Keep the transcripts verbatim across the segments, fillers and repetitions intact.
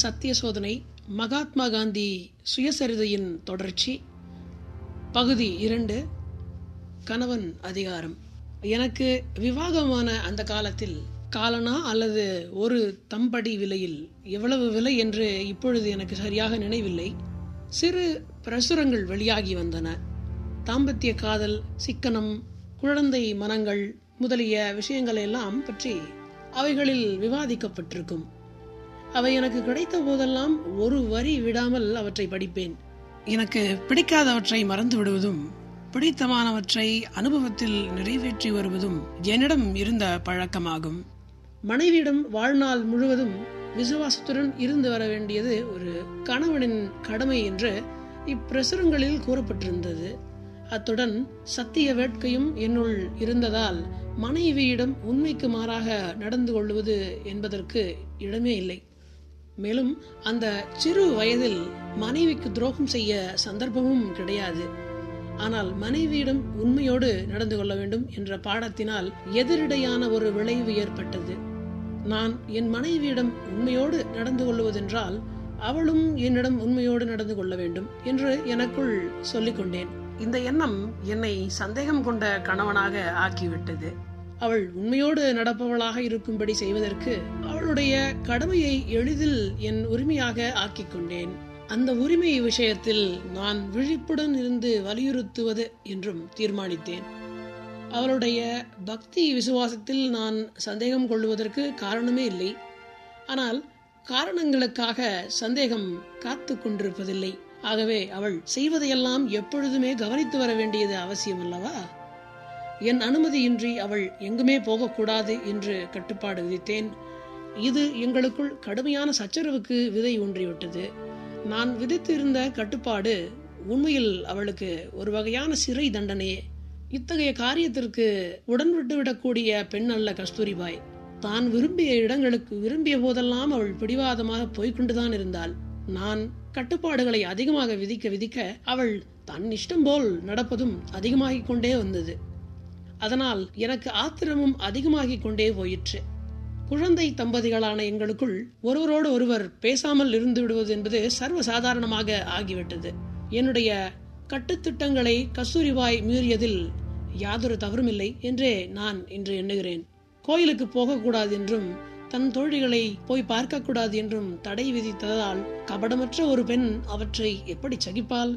சத்திய சோதனை மகாத்மா காந்தி சுயசரிதையின் தொடர்ச்சி, பகுதி இரண்டு, கணவன் அதிகாரம். எனக்கு விவாகமான அந்த காலத்தில் காலனா அல்லது ஒரு தம்படி விலையில், எவ்வளவு விலை என்று இப்பொழுது எனக்கு சரியாக நினைவில்லை, சிறு பிரசுரங்கள் வெளியாகி வந்தன. தாம்பத்திய காதல், சிக்கனம், குழந்தை மனங்கள் முதலிய விஷயங்களெல்லாம் பற்றி அவைகளில் விவாதிக்கப்பட்டிருக்கும். அவை எனக்கு கிடைத்த போதெல்லாம் ஒரு வரி விடாமல் அவற்றை படிப்பேன். எனக்கு பிடிக்காதவற்றை மறந்து விடுவதும் பிடித்தமானவற்றை அனுபவத்தில் நிறைவேற்றி வருவதும் என்னிடம் இருந்த பழக்கமாகும். மனைவியிடம் வாழ்நாள் முழுவதும் விசுவாசத்துடன் இருந்து வர வேண்டியது ஒரு கணவனின் கடமை என்று இப்பிரசுரங்களில் கூறப்பட்டிருந்தது. அத்துடன் சத்திய வேட்கையும் என்னுள் இருந்ததால் மனைவியிடம் உண்மைக்கு மாறாக நடந்து கொள்வது என்பதற்கு இடமே இல்லை. மேலும் அந்த சிறு வயதில் மனைவிக்கு துரோகம் செய்ய சந்தர்ப்பமும் கிடையாது. ஆனால் மனைவியிடம் உண்மையோடு நடந்து கொள்ள வேண்டும் என்ற பாடத்தினால் எதிரடையான ஒரு விளைவு ஏற்பட்டது. நான் என் மனைவியிடம் உண்மையோடு நடந்து கொள்வதென்றால் அவளும் என்னிடம் உண்மையோடு நடந்து கொள்ள வேண்டும் என்று எனக்குள் சொல்லிக்கொண்டேன். இந்த எண்ணம் என்னை சந்தேகம் கொண்ட கணவனாக ஆக்கிவிட்டது. அவள் உண்மையோடு நடப்பவளாக இருக்கும்படி செய்வதற்கு அவளுடைய கடமையை எளிதில் என் உரிமையாக ஆக்கி கொண்டேன். அந்த உரிமை விஷயத்தில் நான் விழிப்புடன் இருந்து வலியுறுத்துவது என்றும் தீர்மானித்தேன். அவளுடைய பக்தி விசுவாசத்தில் நான் சந்தேகம் கொள்வதற்கு காரணமே இல்லை. ஆனால் காரணங்களுக்காக சந்தேகம் காத்து கொண்டிருப்பதில்லை. ஆகவே அவள் செய்வதையெல்லாம் எப்பொழுதுமே கவனித்து வர வேண்டியது அவசியம் அல்லவா? என் அனுமதியின்றி அவள் எங்குமே போகக்கூடாது என்று கட்டுப்பாடு விதித்தேன். இது எங்களுக்குள் கடுமையான சச்சரவுக்கு விதை ஊன்றிவிட்டது. நான் விதித்திருந்த கட்டுப்பாடு உண்மையில் அவளுக்கு ஒரு வகையான சிறை தண்டனையே. இத்தகைய காரியத்திற்கு உடன் விட்டுவிடக்கூடிய பெண் அல்ல கஸ்தூரி பாய். தான் விரும்பிய இடங்களுக்கு விரும்பிய போதெல்லாம் அவள் பிடிவாதமாக போய்கொண்டுதான் இருந்தாள். நான் கட்டுப்பாடுகளை அதிகமாக விதிக்க விதிக்க அவள் தன் இஷ்டம் போல் நடப்பதும் அதிகமாகிக் கொண்டே வந்தது. அதனால் எனக்கு ஆத்திரமும் அதிகமாகிக் கொண்டே போயிற்று. குழந்தை தம்பதிகளான எங்களுக்குள் ஒருவரோடு ஒருவர் பேசாமல் இருந்து விடுவது என்பது சர்வசாதாரணமாக ஆகிவிட்டது. என்னுடைய கட்டுத்திட்டங்களை கஸ்தூரிபாய் மீறியதில் யாதொரு தவறும் இல்லை என்றே நான் இன்று எண்ணுகிறேன். கோயிலுக்கு போகக்கூடாது என்றும் தன் தோழிகளை போய் பார்க்கக்கூடாது என்றும் தடை விதித்ததால் கபடமற்ற ஒரு பெண் அவற்றை எப்படி சகிப்பாள்?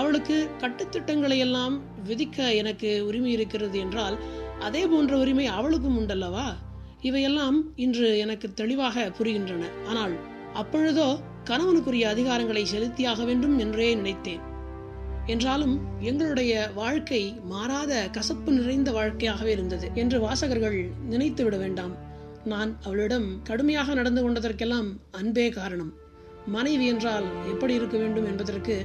அவளுக்கு கட்டுத்திட்டங்களை எல்லாம் விதிக்க எனக்கு உரிமை இருக்கிறது என்றால் அதே போன்ற உரிமை அவளுக்கும் உண்டல்லவா? இவையெல்லாம் இன்று எனக்கு தெளிவாக புரிகின்றன. ஆனால் அப்பொழுதோ கணவனுக்குரிய அதிகாரங்களை செலுத்தியாக வேண்டும் என்றே நினைத்தேன். என்றாலும் எங்களுடைய வாழ்க்கை மாறாத கசப்பு நிறைந்த வாழ்க்கையாகவே இருந்தது என்று வாசகர்கள் நினைத்து விட வேண்டாம். நான் அவளிடம் கடுமையாக நடந்து கொண்டதற்கெல்லாம் அன்பே காரணம். மனைவி என்றால் எப்படி இருக்க வேண்டும் என்பதற்கு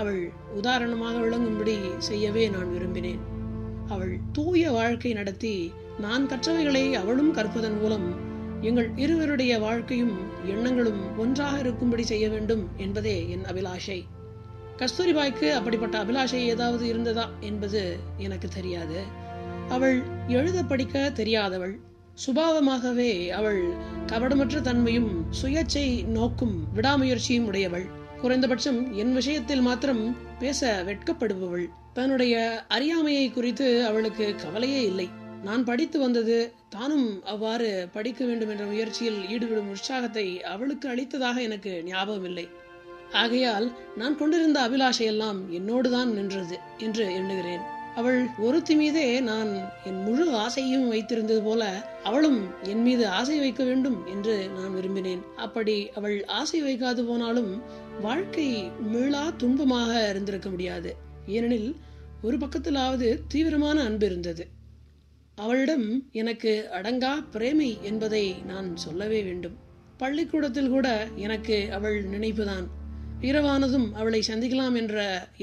அவள் உதாரணமாக விளங்கும்படி செய்யவே நான் விரும்பினேன். அவள் தூய வாழ்க்கை நடத்தி நான் கற்றவைகளை அவளும் கற்பதன் மூலம் எங்கள் இருவருடைய வாழ்க்கையும் எண்ணங்களும் ஒன்றாக இருக்கும்படி செய்ய வேண்டும் என்பதே என் அபிலாஷை. கஸ்தூரிபாய்க்கு அப்படிப்பட்ட அபிலாஷை ஏதாவது இருந்ததா என்பது எனக்கு தெரியாது. அவள் எழுத படிக்க தெரியாதவள். சுபாவமாகவே அவள் கபடமற்ற தன்மையும் சுயேச்சை நோக்கும் விடாமுயற்சியும் உடையவள். குறைந்தபட்சம் என் விஷயத்தில் மாத்திரம் பேச வெட்கப்படுபவள். தன்னுடைய அறியாமையை குறித்து அவளுக்கு கவலையே இல்லை. நான் படித்து வந்தது தானும் அவ்வாறு படிக்க வேண்டும் என்ற முயற்சியில் ஈடுபடும் உற்சாகத்தை அவளுக்கு அளித்ததாக எனக்கு ஞாபகம் இல்லை. ஆகையால் நான் கொண்டிருந்த அபிலாஷையெல்லாம் என்னோடுதான் நின்றது என்று எண்ணுகிறேன். அவள் ஒருத்தி மீதே நான் என் முழு ஆசையும் வைத்திருந்தது போல அவளும் என் மீது ஆசை வைக்க வேண்டும் என்று நான் விரும்பினேன். அப்படி அவள் ஆசை வைக்காது போனாலும் வாழ்க்கை மீளா துன்பமாக இருந்திருக்க முடியாது. ஏனெனில் ஒரு பக்கத்திலாவது தீவிரமான அன்பு இருந்தது. அவளிடம் எனக்கு அடங்கா பிரேமை என்பதை நான் சொல்லவே வேண்டும். பள்ளிக்கூடத்தில் கூட எனக்கு அவள் நினைப்புதான். இரவானதும் அவளை சந்திக்கலாம் என்ற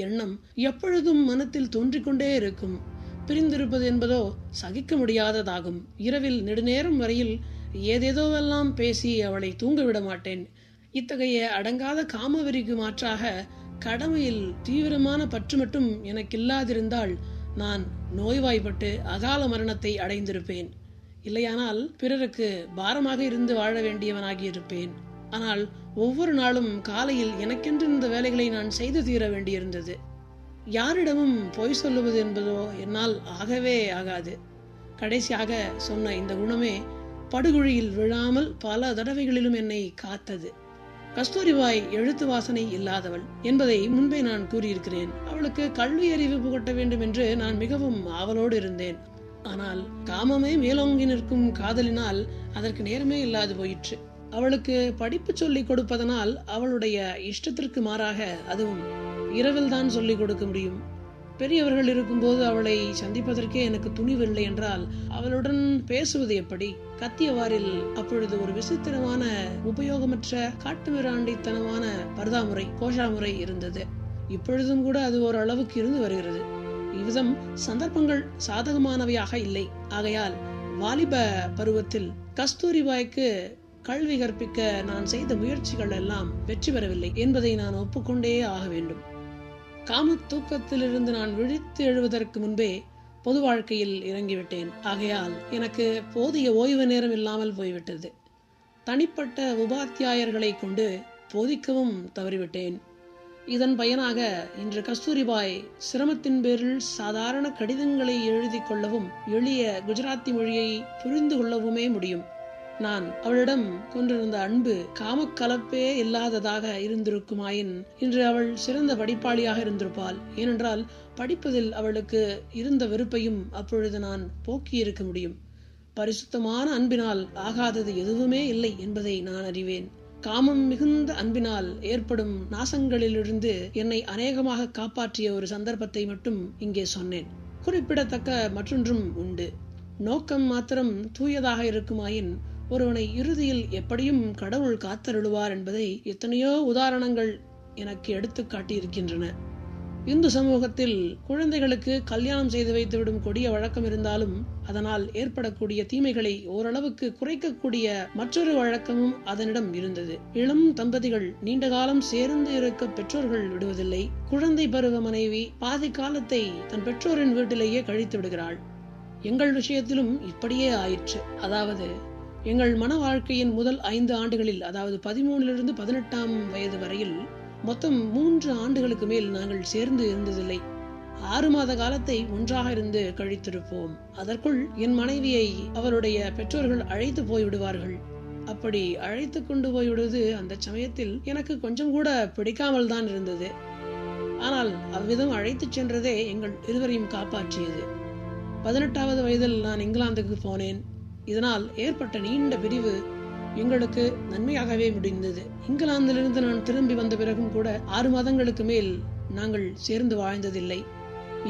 எண்ணம் எப்பொழுதும் மனத்தில் தோன்றிக்கொண்டே இருக்கும். பிரிந்திருப்பது என்பதோ சகிக்க முடியாததாகும். இரவில் நெடுநேரம் வரையில் ஏதேதோவெல்லாம் பேசி அவளை தூங்கவிட மாட்டேன். இத்தகைய அடங்காத காமவெறிக்கு மாற்றாக கடமையில் தீவிரமான பற்று மட்டும் எனக்கு இல்லாதிருந்தால் நான் நோய்வாய்ப்பட்டு அகால மரணத்தை அடைந்திருப்பேன். இல்லையானால் பிறருக்கு பாரமாக இருந்து வாழ வேண்டியவனாகியிருப்பேன். ஆனால் ஒவ்வொரு நாளும் காலையில் எனக்கென்று இந்த வேலைகளை நான் செய்து தீர வேண்டியிருந்தது. யாரிடமும் பொய் சொல்லுவது என்பதோ என்னால் ஆகவே ஆகாது. கடைசியாக சொன்ன இந்த குணமே படுகுழியில் விழாமல் பல தடவைகளிலும் என்னை காத்தது. கஸ்தூரிபாய் எழுத்து வாசனை இல்லாதவள் என்பதை முன்பே நான் கூறியிருக்கிறேன். அவளுக்கு கல்வி அறிவு புகட்ட வேண்டும் என்று நான் மிகவும் ஆவலோடு இருந்தேன். ஆனால் காமமே மேலோங்கி நிற்கும் காதலினால் அதற்கு நேரமே இல்லாது போயிற்று. அவளுக்கு படிப்பு சொல்லிக் கொடுப்பதனால் அவளுடைய இஷ்டத்திற்கு மாறாக அதுவும் இரவில் தான் சொல்லிக் கொடுக்க முடியும். பெரியவர்கள் இருக்கும்போது அவளை சந்திப்பதற்கே எனக்கு துணிவில்லை என்றால் அவளுடன் பேசுவது எப்படி? கத்தியவாரில் அப்பொழுது ஒரு விசித்திரமான உபயோகமற்ற காட்டுமிராண்டித்தனமான பர்தாமுறை கோஷாமுறை இருந்தது. இப்பொழுதும் கூட அது ஒரு அளவுக்கு இருந்து வருகிறது. இவ்விதம் சந்தர்ப்பங்கள் சாதகமானவையாக இல்லை. ஆகையால் வாலிப பருவத்தில் கஸ்தூரிபாய்க்கு கல்வி கற்பிக்க நான் செய்த முயற்சிகள் எல்லாம் வெற்றி பெறவில்லை என்பதை நான் ஒப்புக்கொண்டே ஆக வேண்டும். காம தூக்கத்திலிருந்து நான் விழித்து எழுவதற்கு முன்பே பொது வாழ்க்கையில் இறங்கிவிட்டேன். ஆகையால் எனக்கு போதிய ஓய்வு நேரம் இல்லாமல் போய்விட்டது. தனிப்பட்ட உபாத்தியாயர்களை கொண்டு போதிக்கவும் தவறிவிட்டேன். இதன் பயனாக இன்று கஸ்தூரிபாய் சிரமத்தின் பேரில் சாதாரண கடிதங்களை எழுதி கொள்ளவும் எளிய குஜராத்தி மொழியை புரிந்து கொள்ளவுமே முடியும். நான் அவளிடம் கொண்டிருந்த அன்பு காமக்கலப்பே இல்லாததாக இருந்திருக்குமாயின் இன்று அவள் சிறந்த படிப்பாளியாக இருந்திருப்பாள். ஏனென்றால் படிப்பதில் அவளுக்கு இருந்த வெறுப்பையும் அப்பொழுது நான் போக்கியிருக்க முடியும். பரிசுத்தமான அன்பினால் ஆகாதது எதுவுமே இல்லை என்பதை நான் அறிவேன். காமம் மிகுந்த அன்பினால் ஏற்படும் நாசங்களிலிருந்து என்னை அநேகமாக காப்பாற்றிய ஒரு சந்தர்ப்பத்தை மட்டும் இங்கே சொன்னேன். குறிப்பிடத்தக்க மற்றொன்றும் உண்டு. நோக்கம் மாத்திரம் தூயதாக இருக்குமாயின் ஒருவனை இறுதியில் எப்படியும் கடவுள் காத்தருளுவார் என்பதை எத்தனையோ உதாரணங்கள் எனக்கு எடுத்து காட்டியிருக்கின்றன. இந்து சமூகத்தில் குழந்தைகளுக்கு கல்யாணம் செய்து வைத்துவிடும் கொடிய வழக்கம் இருந்தாலும் அதனால் ஏற்படக்கூடிய தீமைகளை ஓரளவுக்கு குறைக்கக்கூடிய மற்றொரு வழக்கமும் அதனிடம் இருந்தது. இளம் தம்பதிகள் நீண்டகாலம் சேர்ந்து இருக்க பெற்றோர்கள் விடுவதில்லை. குழந்தை பருவ மனைவி பாதி காலத்தை தன் பெற்றோரின் வீட்டிலேயே கழித்து விடுகிறாள். எங்கள் விஷயத்திலும் இப்படியே ஆயிற்று. அதாவது எங்கள் மன வாழ்க்கையின் முதல் ஐந்து ஆண்டுகளில், அதாவது பதிமூணிலிருந்து பதினெட்டாம் வயது வரையில் மொத்தம் மூன்று ஆண்டுகளுக்கு மேல் நாங்கள் சேர்ந்து இருந்ததில்லை. ஆறு மாத காலத்தை ஒன்றாக இருந்து கழித்திருப்போம். அதற்குள் என் மனைவியை அவருடைய பெற்றோர்கள் அழைத்து போய்விடுவார்கள். அப்படி அழைத்து கொண்டு போய்விடுவது அந்த சமயத்தில் எனக்கு கொஞ்சம் கூட பிடிக்காமல் தான் இருந்தது. ஆனால் அவ்விதம் அழைத்து சென்றதே எங்கள் இருவரையும் காப்பாற்றியது. பதினெட்டாவது வயதில் நான் இங்கிலாந்துக்கு போனேன். இதனால் ஏற்பட்ட நீண்ட பிரிவு எங்களுக்கு நன்மையாகவே முடிந்தது. இங்கிலாந்திலிருந்து நான் திரும்பி வந்த பிறகும் கூட ஆறு மாதங்களுக்கு மேல் நாங்கள் சேர்ந்து வாழ்ந்ததில்லை.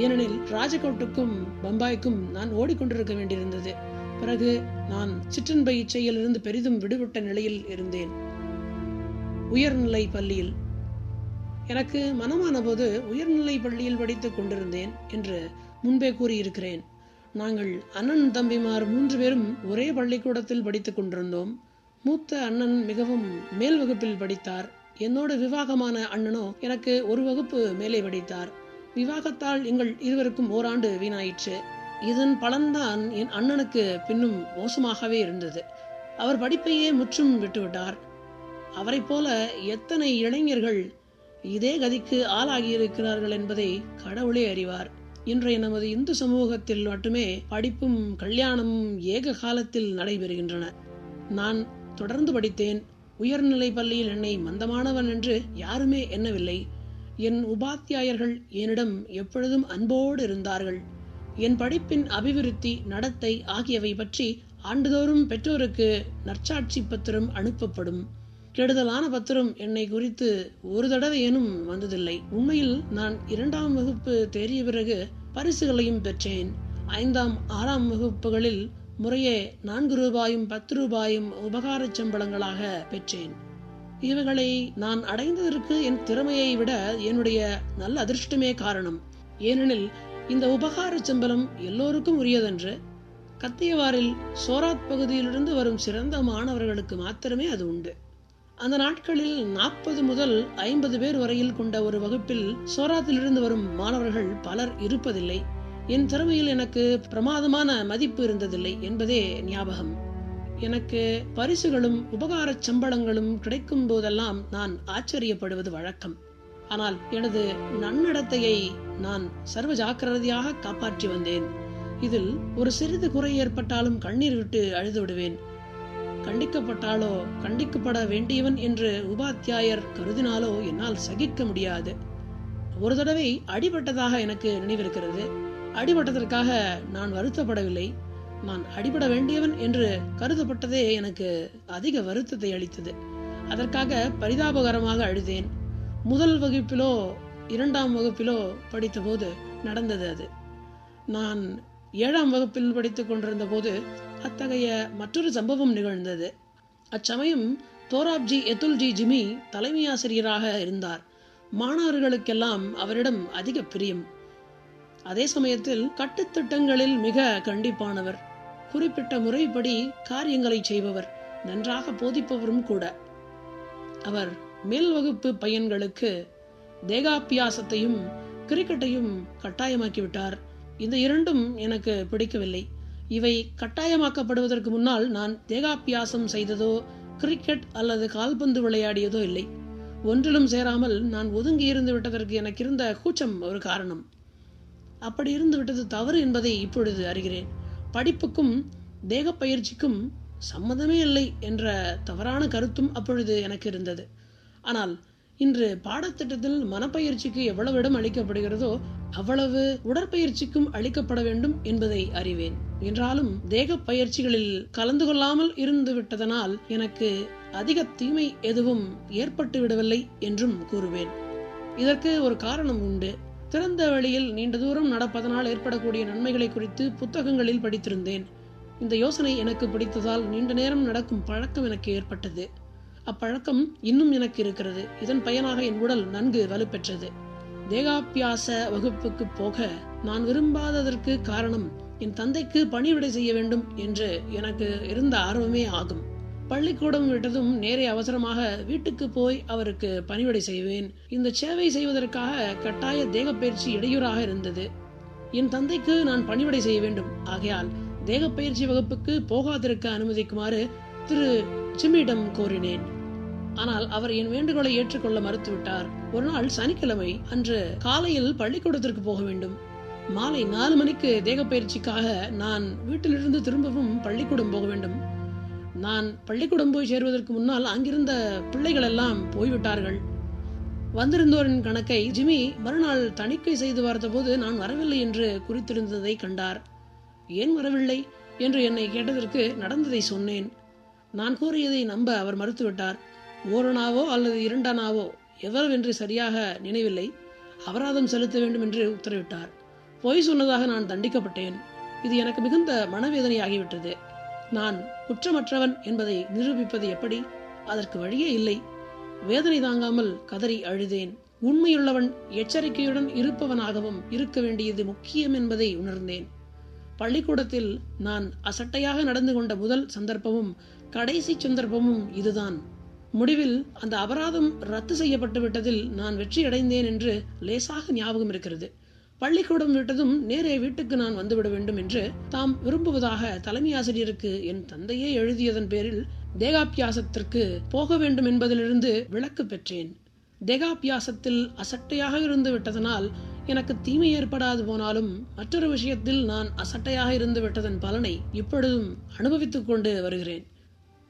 ஏனெனில் ராஜகோட்டுக்கும் பம்பாய்க்கும் நான் ஓடிக்கொண்டிருக்க வேண்டியிருந்தது. பிறகு நான் சிற்றன்பை இச்சையிலிருந்து பெரிதும் விடுபட்ட நிலையில் இருந்தேன். உயர்நிலை பள்ளியில் எனக்கு மனமான போது உயர்நிலை பள்ளியில் படித்துக் கொண்டிருந்தேன் என்று முன்பே கூறியிருக்கிறேன். நாங்கள் அண்ணன் தம்பிமார் மூன்று பேரும் ஒரே பள்ளிக்கூடத்தில் படித்துக் கொண்டிருந்தோம். மூத்த அண்ணன் மிகவும் மேல் வகுப்பில் படித்தார். என்னோட விவாகமான அண்ணனோ எனக்கு ஒரு வகுப்பு மேலே படித்தார். விவாகத்தால் எங்கள் இருவருக்கும் ஓராண்டு வீணாயிற்று. இதன் பலன்தான் என் அண்ணனுக்கு பின்னும் மோசமாகவே இருந்தது. அவர் படிப்பையே முற்றும் விட்டுவிட்டார். அவரை போல எத்தனை இளைஞர்கள் இதே கதிக்கு ஆளாகியிருக்கிறார்கள் என்பதை கடவுளே அறிவார். இன்றைய நமது இந்து சமூகத்தில் மட்டுமே படிப்பும் கல்யாணமும் ஏக காலத்தில் நடைபெறுகின்றன. நான் தொடர்ந்து படித்தேன். உயர்நிலை பள்ளியில் என்னை மந்தமானவன் என்று யாருமே எண்ணவில்லை. என் உபாத்தியாயர்கள் என்னிடம் எப்பொழுதும் அன்போடு இருந்தார்கள். என் படிப்பின் அபிவிருத்தி நடத்தை ஆகியவை பற்றி ஆண்டுதோறும் பெற்றோருக்கு நற்சாட்சி பத்திரம் அனுப்பப்படும். கெடுதலான பத்திரம் என்னை குறித்து ஒரு தடவையேனும் வந்ததில்லை. உண்மையில் நான் இரண்டாம் வகுப்பு தேறிய பிறகு பரிசுகளையும் பெற்றேன். ஐந்தாம் ஆறாம் வகுப்புகளில் முறையே நான்கு ரூபாயும் பத்து ரூபாயும் உபகார சம்பளங்களாக பெற்றேன். இவைகளை நான் அடைந்ததற்கு என் திறமையை விட என்னுடைய நல்ல அதிர்ஷ்டமே காரணம். ஏனெனில் இந்த உபகார சம்பளம் எல்லோருக்கும் உரியதன்று. கத்தியவாரில் சோராத் பகுதியிலிருந்து வரும் சிறந்த மாணவர்களுக்கு மாத்திரமே அது உண்டு. அந்த நாட்களில் நாற்பது முதல் ஐம்பது பேர் வரையில் கொண்ட ஒரு வகுப்பில் சோராத்திலிருந்து வரும் மாணவர்கள் பலர் இருப்பதில்லை. என் திறமையில் எனக்கு பிரமாதமான மதிப்பு இருந்ததில்லை என்பதே ஞாபகம். எனக்கு பரிசுகளும் உபகார சம்பளங்களும் கிடைக்கும் போதெல்லாம் நான் ஆச்சரியப்படுவது வழக்கம். ஆனால் எனது நன்னடத்தையை நான் சர்வ ஜாக்கிரதையாக காப்பாற்றி வந்தேன். இதில் ஒரு சிறிது குறை ஏற்பட்டாலும் கண்ணீர் விட்டு அழுது விடுவேன். கண்டிக்கப்பட்டாலோ கண்டிக்கப்பட வேண்டியவன் என்று உபாத்தியாயர் கருதினாலோ என்னால் சகிக்க முடியாது. ஒரு தடவை அடிபட்டதாக எனக்கு நினைவிருக்கிறது. அடிபட்டதற்காக நான் வருத்தப்படவில்லை. நான் அடிபட வேண்டியவன் என்று கருதப்பட்டதே எனக்கு அதிக வருத்தத்தை அளித்தது. அதற்காக பரிதாபகரமாக அழுதேன். முதல் வகுப்பிலோ இரண்டாம் வகுப்பிலோ படித்த போது நடந்தது அது. நான் ஏழாம் வகுப்பில் படித்து கொண்டிருந்த போது அத்தகைய மற்றொரு சம்பவம் நிகழ்ந்தது. அச்சமயம் தோராப்ஜி எதுல்ஜி ஜிமி தலைமை ஆசிரியராக இருந்தார். மாணவர்களுக்கெல்லாம் அவரிடம் அதிக பிரியம். அதே சமயத்தில் கட்டுத்திட்டங்களில் மிக கண்டிப்பானவர். குறிப்பிட்ட முறைப்படி காரியங்களை செய்பவர், நன்றாக போதிப்பவரும் கூட. அவர் மேல் வகுப்பு பையன்களுக்கு தேகாபியாசத்தையும் கிரிக்கெட்டையும் கட்டாயமாக்கிவிட்டார். இந்த இரண்டும் எனக்கு பிடிக்கவில்லை. இவை கட்டாயமாக்கப்படுவதற்கு முன்னால் நான் தேகாபியாசம் செய்ததோ கிரிக்கெட் அல்லது கால்பந்து விளையாடியதோ இல்லை. ஒன்றிலும் சேராமல் நான் ஒதுங்கி இருந்து விட்டதற்கு எனக்கு இருந்த கூச்சம் ஒரு காரணம். அப்படி இருந்து விட்டது தவறு என்பதை இப்பொழுது அறிகிறேன். படிப்புக்கும் தேக பயிற்சிக்கும் சம்மதமே இல்லை என்ற தவறான கருத்தும் அப்பொழுது எனக்கு இருந்தது. ஆனால் இன்று பாடத்திட்டத்தில் மனப்பயிற்சிக்கு எவ்வளவு இடம் அளிக்கப்படுகிறதோ அவ்வளவு உடற்பயிற்சிக்கும் அளிக்கப்பட வேண்டும் என்பதை அறிவேன். என்றாலும் தேக பயிற்சிகளில் கலந்து கொள்ளாமல் இருந்து விட்டதனால் எனக்கு அதிக தீமை எதுவும் ஏற்பட்டு விடவில்லை என்றும் கூறுவேன். இதற்கு ஒரு காரணம் உண்டு. திறந்த வெளியில் நீண்ட தூரம் நடப்பதனால் ஏற்படக்கூடிய நன்மைகளை குறித்து புத்தகங்களில் படித்திருந்தேன். இந்த யோசனை எனக்கு பிடித்ததால் நீண்ட நேரம் நடக்கும் பழக்கம் எனக்கு ஏற்பட்டது. அப்பழக்கம் இன்னும் எனக்கு இருக்கிறது. இதன் பயனாக என் உடல் நன்கு வலுப்பெற்றது. தேகாபியாச வகுப்புக்கு போக நான் விரும்பாததற்கு காரணம் என் தந்தைக்கு பணிவிடை செய்ய வேண்டும் என்று எனக்கு இருந்த ஆர்வமே ஆகும். பள்ளிக்கூடம் விட்டதும் நேரே அவசரமாக வீட்டுக்கு போய் அவருக்கு பணிவிடை செய்வேன். இந்த சேவை செய்வதற்காக கட்டாய தேகப்பயிற்சி இடையூறாக இருந்தது. என் தந்தைக்கு நான் பணிவிடை செய்ய வேண்டும். ஆகையால் தேகப்பயிற்சி வகுப்புக்கு போகாதிருக்க அனுமதிக்குமாறு திரு ஜிம்மிடம் கோரினேன். ஆனால் அவர் என் வேண்டுகோளை ஏற்றுக்கொள்ள மறுத்துவிட்டார். ஒரு நாள் சனிக்கிழமை அன்று காலையில் பள்ளிக்கூடத்திற்கு போக வேண்டும். மாலை நாலு மணிக்கு தேகப்பயிற்சிக்காக நான் வீட்டிலிருந்து திரும்பவும் பள்ளிக்கூடம் போக வேண்டும். நான் பள்ளிக்கூடம் போய் சேருவதற்கு முன்னால் அங்கிருந்த பிள்ளைகள் எல்லாம் போய்விட்டார்கள். வந்திருந்தோரின் கணக்கை ஜிமி மறுநாள் தணிக்கை செய்து பார்த்தபோது நான் வரவில்லை என்று குறித்திருந்ததை கண்டார். ஏன் வரவில்லை என்று என்னை கேட்டதற்கு நடந்ததை சொன்னேன். நான் கூறியதை நம்ப அவர் மறுத்துவிட்டார். ஓரணாவோ அல்லது இரண்டானாவோ எவ்வளவென்று சரியாக நினைவில்லை, அபராதம் செலுத்த வேண்டும் என்று உத்தரவிட்டார். பொய் சொன்னதாக நான் தண்டிக்கப்பட்டேன். இது எனக்கு மிகுந்த மனவேதனையாகிவிட்டது. நான் குற்றமற்றவன் என்பதை நிரூபிப்பது எப்படி? அதற்கு வழியே இல்லை. வேதனை தாங்காமல் கதறி அழுதேன். உண்மையுள்ளவன் எச்சரிக்கையுடன் இருப்பவனாகவும் இருக்க வேண்டியது முக்கியம் என்பதை உணர்ந்தேன். பள்ளிக்கூடத்தில் நான் அசட்டையாக நடந்து கொண்ட முதல் சந்தர்ப்பமும் கடைசி சந்தர்ப்பமும் இதுதான். முடிவில் அந்த அபராதம் ரத்து செய்யப்பட்டு விட்டதில் நான் வெற்றி அடைந்தேன் என்று லேசாக ஞாபகம் இருக்கிறது. பள்ளிக்கூடம் விட்டதும் நேரே வீட்டுக்கு நான் வந்துவிட வேண்டும் என்று தாம் விரும்புவதாக தலைமை ஆசிரியருக்கு என் தந்தையே எழுதியதன் பேரில் தேகாபியாசத்திற்கு போக வேண்டும் என்பதிலிருந்து விலக்கு பெற்றேன். தேகாபியாசத்தில் அசட்டையாக இருந்து விட்டதனால் எனக்கு தீமை ஏற்படாது போனாலும் மற்றொரு விஷயத்தில் நான் அசட்டையாக இருந்து விட்டதன் பலனை இப்பொழுதும் அனுபவித்துக் கொண்டு வருகிறேன்.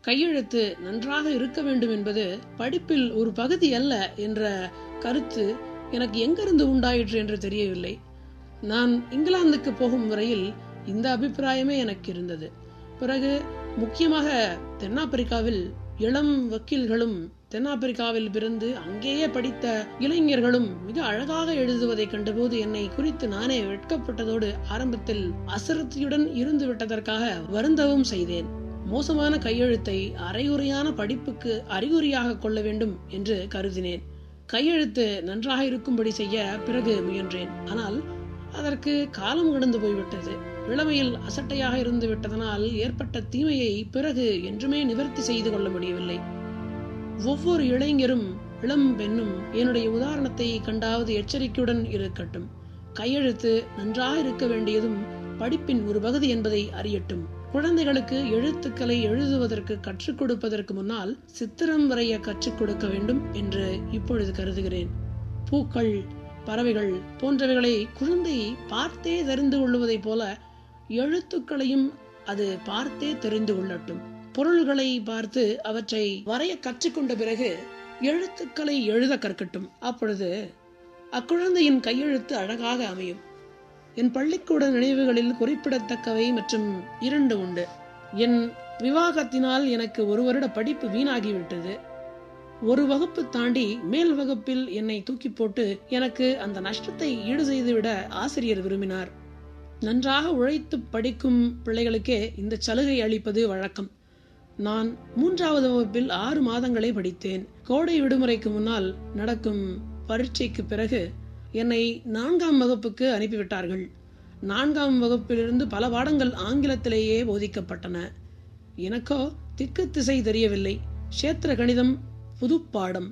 கையெழுத்து நன்றாக இருக்க வேண்டும் என்பது படிப்பில் ஒரு பகுதி அல்ல என்ற கருத்து எனக்கு எங்கிருந்து உண்டாயிற்று என்று தெரியவில்லை. நான் இங்கிலாந்துக்கு போகும் வரையில் இந்த அபிப்பிராயமே எனக்கு இருந்தது. பிறகு முக்கியமாக தென்னாப்பிரிக்காவில் இளம் வக்கீல்களும் தென்னாப்பிரிக்காவில் பிறந்து அங்கேயே படித்த இளைஞர்களும் மிக அழகாக எழுதுவதை கண்டபோது என்னை குறித்து நானே வெட்கப்பட்டதோடு ஆரம்பத்தில் அசிரத்தியுடன் இருந்து விட்டதற்காக வருந்தவும் செய்தேன். மோசமான கையெழுத்தை அரைகுறையான படிப்புக்கு அறிகுறியாக கொள்ள வேண்டும் என்று கருதினேன். கையெழுத்து நன்றாக இருக்கும்படி செய்ய பிறகு முயன்றேன். ஆனால் அதற்கு காலம் கடந்து போய்விட்டது. இளமையில் அசட்டையாக இருந்து விட்டதனால் ஏற்பட்ட தீமையை பிறகு என்றுமே நிவர்த்தி செய்து கொள்ள முடியவில்லை. ஒவ்வொரு இளைஞரும் இளம் பெண்ணும் என்னுடைய உதாரணத்தை கண்டாவது எச்சரிக்கையுடன் இருக்கட்டும். கையெழுத்து நன்றாக இருக்க வேண்டியதும் படிப்பின் ஒரு பகுதி என்பதை அறியட்டும். குழந்தைகளுக்கு எழுத்துக்களை எழுதுவதற்கு கற்றுக் கொடுப்பதற்கு முன்னால் சித்திரம் வரைய கற்றுக் கொடுக்க வேண்டும் என்று இப்பொழுது கருதுகிறேன். பூக்கள், பறவைகள் போன்றவைகளை குழந்தை பார்த்தே தெரிந்து கொள்வதை போல எழுத்துக்களையும் அது பார்த்தே தெரிந்து கொள்ளட்டும். பொருள்களை பார்த்து அவற்றை வரைய கற்றுக்கொண்ட பிறகு எழுத்துக்களை எழுத கற்கட்டும். அப்பொழுது அக்குழந்தையின் கையெழுத்து அழகாக அமையும். என் பள்ளிக்கூட நினைவுகளில் குறிப்பிடத்தக்கவை மற்றும் இரண்டு உண்டு. என் விவாகத்தினால் எனக்கு ஒரு வருட படிப்பு வீணாகிவிட்டது. ஒரு வகுப்பு தாண்டி மேல் வகுப்பில் என்னை தூக்கி போட்டு எனக்கு அந்த நஷ்டத்தை ஈடு செய்துவிட ஆசிரியர் விரும்பினார். நன்றாக உழைத்து படிக்கும் பிள்ளைகளுக்கே இந்த சலுகை அளிப்பது வழக்கம். நான் மூன்றாவது வகுப்பில் ஆறு மாதங்களை படித்தேன். கோடை விடுமுறைக்கு முன்னால் நடக்கும் பரீட்சைக்கு பிறகு என்னை நான்காம் வகுப்புக்கு அனுப்பிவிட்டார்கள். நான்காம் வகுப்பிலிருந்து பல பாடங்கள் ஆங்கிலத்திலேயே போதிக்கப்பட்டன. எனக்கோ திக்கு திசை தெரியவில்லை. சேத்திர கணிதம் புது பாடம்.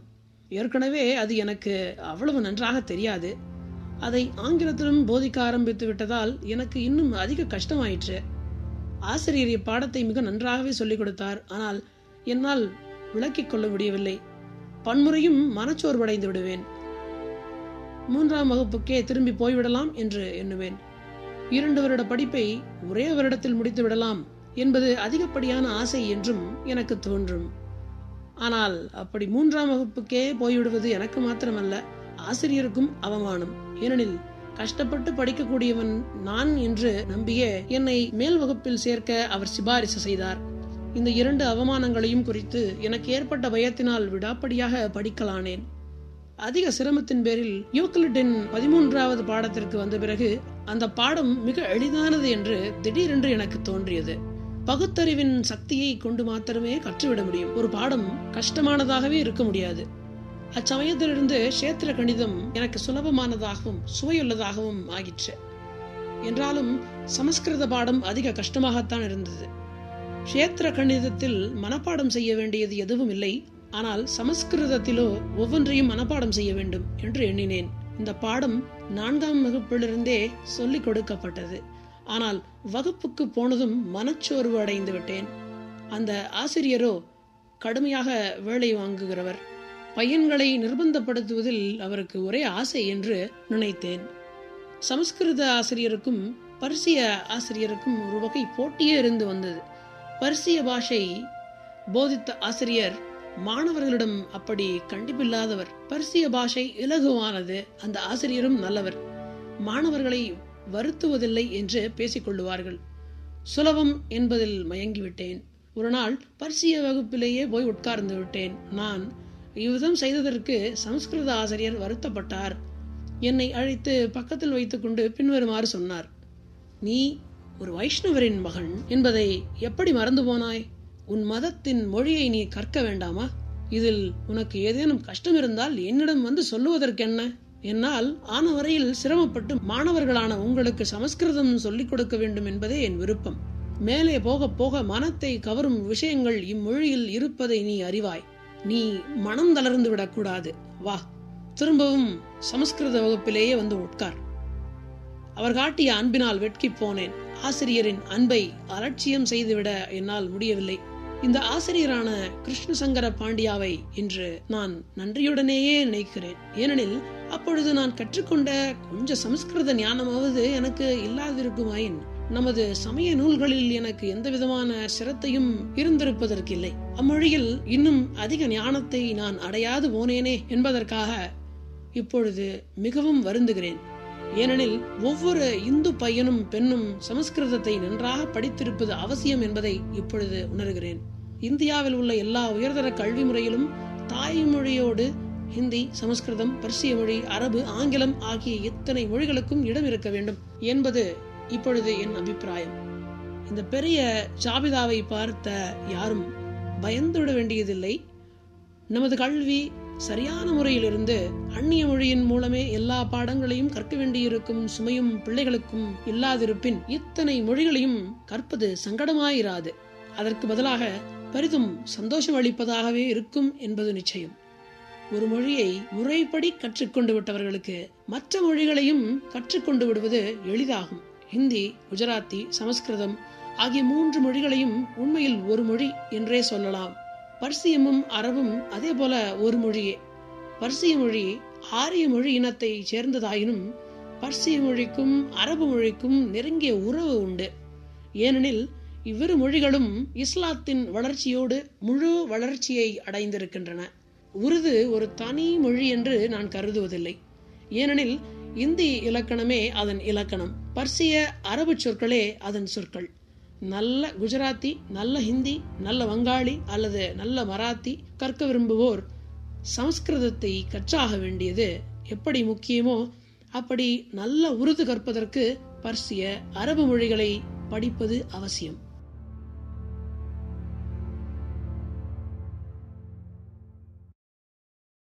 ஏற்கனவே அது எனக்கு அவ்வளவு நன்றாக தெரியாது. அதை ஆங்கிலத்திலும் போதிக்க ஆரம்பித்து விட்டதால் எனக்கு இன்னும் அதிக கஷ்டமாயிற்று. ஆசிரியர் இப்பாடத்தை மிக நன்றாகவே சொல்லிக் கொடுத்தார். ஆனால் என்னால் விளக்கிக் கொள்ள முடியவில்லை. பன்முறையும் மனச்சோர்வடைந்து விடுவேன். மூன்றாம் வகுப்புக்கே திரும்பி போய்விடலாம் என்று எண்ணுவேன். இரண்டு வருட படிப்பை ஒரே வருடத்தில் முடித்து விடலாம் என்பது அதிகப்படியான ஆசை என்றும் எனக்கு தோன்றும். ஆனால் அப்படி மூன்றாம் வகுப்புக்கே போய்விடுவது எனக்கு மாத்திரமல்ல, ஆசிரியருக்கும் அவமானம். ஏனெனில் கஷ்டப்பட்டு படிக்கக்கூடியவன் நான் என்று நம்பியே என்னை மேல் வகுப்பில் சேர்க்க அவர் சிபாரிசு செய்தார். இந்த இரண்டு அவமானங்களையும் குறித்து எனக்கு ஏற்பட்ட பயத்தினால் விடாப்படியாக படிக்கலானேன். அதிக சிரமத்தின் பேரில் யூக்ளிடினின் பதிமூன்றாவது பாடத்திற்கு வந்த பிறகு அந்த பாடம் மிக எளிதானது என்று திடீரென்று எனக்கு தோன்றியது. பகுத்தறிவின் சக்தியை கொண்டு மாத்திரமே கற்றுவிட முடியும். ஒரு பாடம் கஷ்டமானதாகவே இருக்க முடியாது. அச்சமயத்திலிருந்து சேத்திர கணிதம் எனக்கு சுலபமானதாகவும் சுவையுள்ளதாகவும் ஆகிற்று. என்றாலும் சமஸ்கிருத பாடம் அதிக கஷ்டமாகத்தான் இருந்தது. சேத்திர கணிதத்தில் மனப்பாடம் செய்ய வேண்டியது எதுவும் இல்லை. ஆனால் சமஸ்கிருதத்திலோ ஒவ்வொன்றையும் மனப்பாடம் செய்ய வேண்டும் என்று எண்ணினேன். இந்த பாடம் நான்காம் வகுப்பிலிருந்தே சொல்லிக் கொடுக்கப்பட்டது. ஆனால் வகுப்புக்கு போனதும் மனச்சோர்வு அடைந்து விட்டேன். அந்த ஆசிரியரோ கடுமையாக வேலை வாங்குகிறவர். பையன்களை நிர்பந்தப்படுத்துவதில் அவருக்கு ஒரே ஆசை என்று நினைத்தேன். சமஸ்கிருத ஆசிரியருக்கும் பர்சிய ஆசிரியருக்கும் ஒரு வகை போட்டியே இருந்து வந்தது. பர்சிய பாஷை போதித்த ஆசிரியர் மாணவர்களிடம் அப்படி கண்டிப்பில்லாதவர். பர்சிய பாஷை இலகுவானது, அந்த ஆசிரியரும் நல்லவர், மாணவர்களை வருத்துவதில்லை என்று பேசிக்கொள்ளுவார்கள். சுலபம் என்பதில் மயங்கிவிட்டேன். ஒரு நாள் பர்சிய வகுப்பிலேயே போய் உட்கார்ந்து விட்டேன். நான் இவ்விதம் செய்ததற்கு சமஸ்கிருத ஆசிரியர் வருத்தப்பட்டார். என்னை அழைத்து பக்கத்தில் வைத்துக்கொண்டு பின்வருமாறு சொன்னார். நீ ஒரு வைஷ்ணவரின் மகன் என்பதை எப்படி மறந்து போனாய்? உன் மதத்தின் மொழியை நீ கற்க வேண்டாமா? இதில் உனக்கு ஏதேனும் கஷ்டம் இருந்தால் என்னிடம் வந்து சொல்லுவதற்கென்ன? என்னால் ஆன வரையில் சிரமப்பட்டு மாணவர்களான உங்களுக்கு சமஸ்கிருதம் சொல்லிக் கொடுக்க வேண்டும் என்பதே என் விருப்பம். மேலே போக போக மனத்தை கவரும் விஷயங்கள் இம்மொழியில் இருப்பதை நீ அறிவாய். நீ மனம் தளர்ந்து விடக்கூடாது. வா, திரும்பவும் சமஸ்கிருத வகுப்பிலேயே வந்து உட்கார். அவர் காட்டிய அன்பினால் வெட்கி போனேன். ஆசிரியரின் அன்பை அலட்சியம் செய்துவிட என்னால் முடியவில்லை. இந்த ஆசிரியரான கிருஷ்ணசங்கர பாண்டியாவை இன்று நான் நன்றியுடனேயே நினைக்கிறேன். ஏனெனில் அப்பொழுது நான் கற்றுக்கொண்ட கொஞ்சம் சமஸ்கிருத ஞானமாவது எனக்கு இல்லாதிருக்குமாயின் நமது சமய நூல்களில் எனக்கு எந்த விதமான சிரத்தையும் இருந்திருப்பதற்கில்லை. அம்மொழியில் இன்னும் அதிக ஞானத்தை நான் அடையாது போனேனே என்பதற்காக இப்பொழுது மிகவும் வருந்துகிறேன். ஏனெனில் ஒவ்வொரு இந்து பையனும் பெண்ணும் சமஸ்கிருதத்தை நன்றாக படித்திருப்பது அவசியம் என்பதை இப்பொழுது உணர்கிறேன். இந்தியாவில் உள்ள எல்லா உயர்தர கல்வி முறையிலும் தாய்மொழியோடு ஹிந்தி, சமஸ்கிருதம், பர்சிய மொழி, அரபு, ஆங்கிலம் ஆகிய இத்தனை மொழிகளுக்கும் இடம் இருக்க வேண்டும் என்பது இப்பொழுது என் அபிப்பிராயம். இந்த பெரிய ஜாபிதாவை பார்த்த யாரும் பயந்துவிட வேண்டியதில்லை. நமது கல்வி சரியான முறையிலிருந்து அந்நிய மொழியின் மூலமே எல்லா பாடங்களையும் கற்க வேண்டியிருக்கும் சுமையும் பிள்ளைகளுக்கும் இல்லாதிருப்பின் இத்தனை மொழிகளையும் கற்பது சங்கடமாயிராது. அதற்கு பதிலாக பெரிதும் சந்தோஷம் அளிப்பதாகவே இருக்கும் என்பது நிச்சயம். ஒரு மொழியை முறைப்படி கற்றுக்கொண்டு விட்டவர்களுக்கு மற்ற மொழிகளையும் கற்றுக்கொண்டு விடுவது எளிதாகும். ஹிந்தி, குஜராத்தி, சமஸ்கிருதம் ஆகிய மூன்று மொழிகளையும் உண்மையில் ஒரு மொழி என்றே சொல்லலாம். பர்சியமும் அரபும் அதே போல ஒரு மொழியே. பர்சிய மொழி ஆரிய மொழி இனத்தை சேர்ந்ததாயினும் பர்சிய மொழிக்கும் அரபு மொழிக்கும் நெருங்கிய உறவு உண்டு. ஏனெனில் இவ்விரு மொழிகளும் இஸ்லாத்தின் வளர்ச்சியோடு முழு வளர்ச்சியை அடைந்திருக்கின்றன. உருது ஒரு தனி மொழி என்று நான் கருதுவதில்லை. ஏனெனில் இந்தி இலக்கணமே அதன் இலக்கணம், பர்சிய அரபு சொற்களே அதன் சொற்கள். நல்ல குஜராத்தி, நல்ல ஹிந்தி, நல்ல வங்காளி அல்லது நல்ல மராத்தி கற்க விரும்புவோர் சமஸ்கிருதத்தை கற்றாக வேண்டியது எப்படி முக்கியமோ அப்படி நல்ல உருது கற்பதற்கு பர்சிய அரபு மொழிகளை படிப்பது அவசியம்.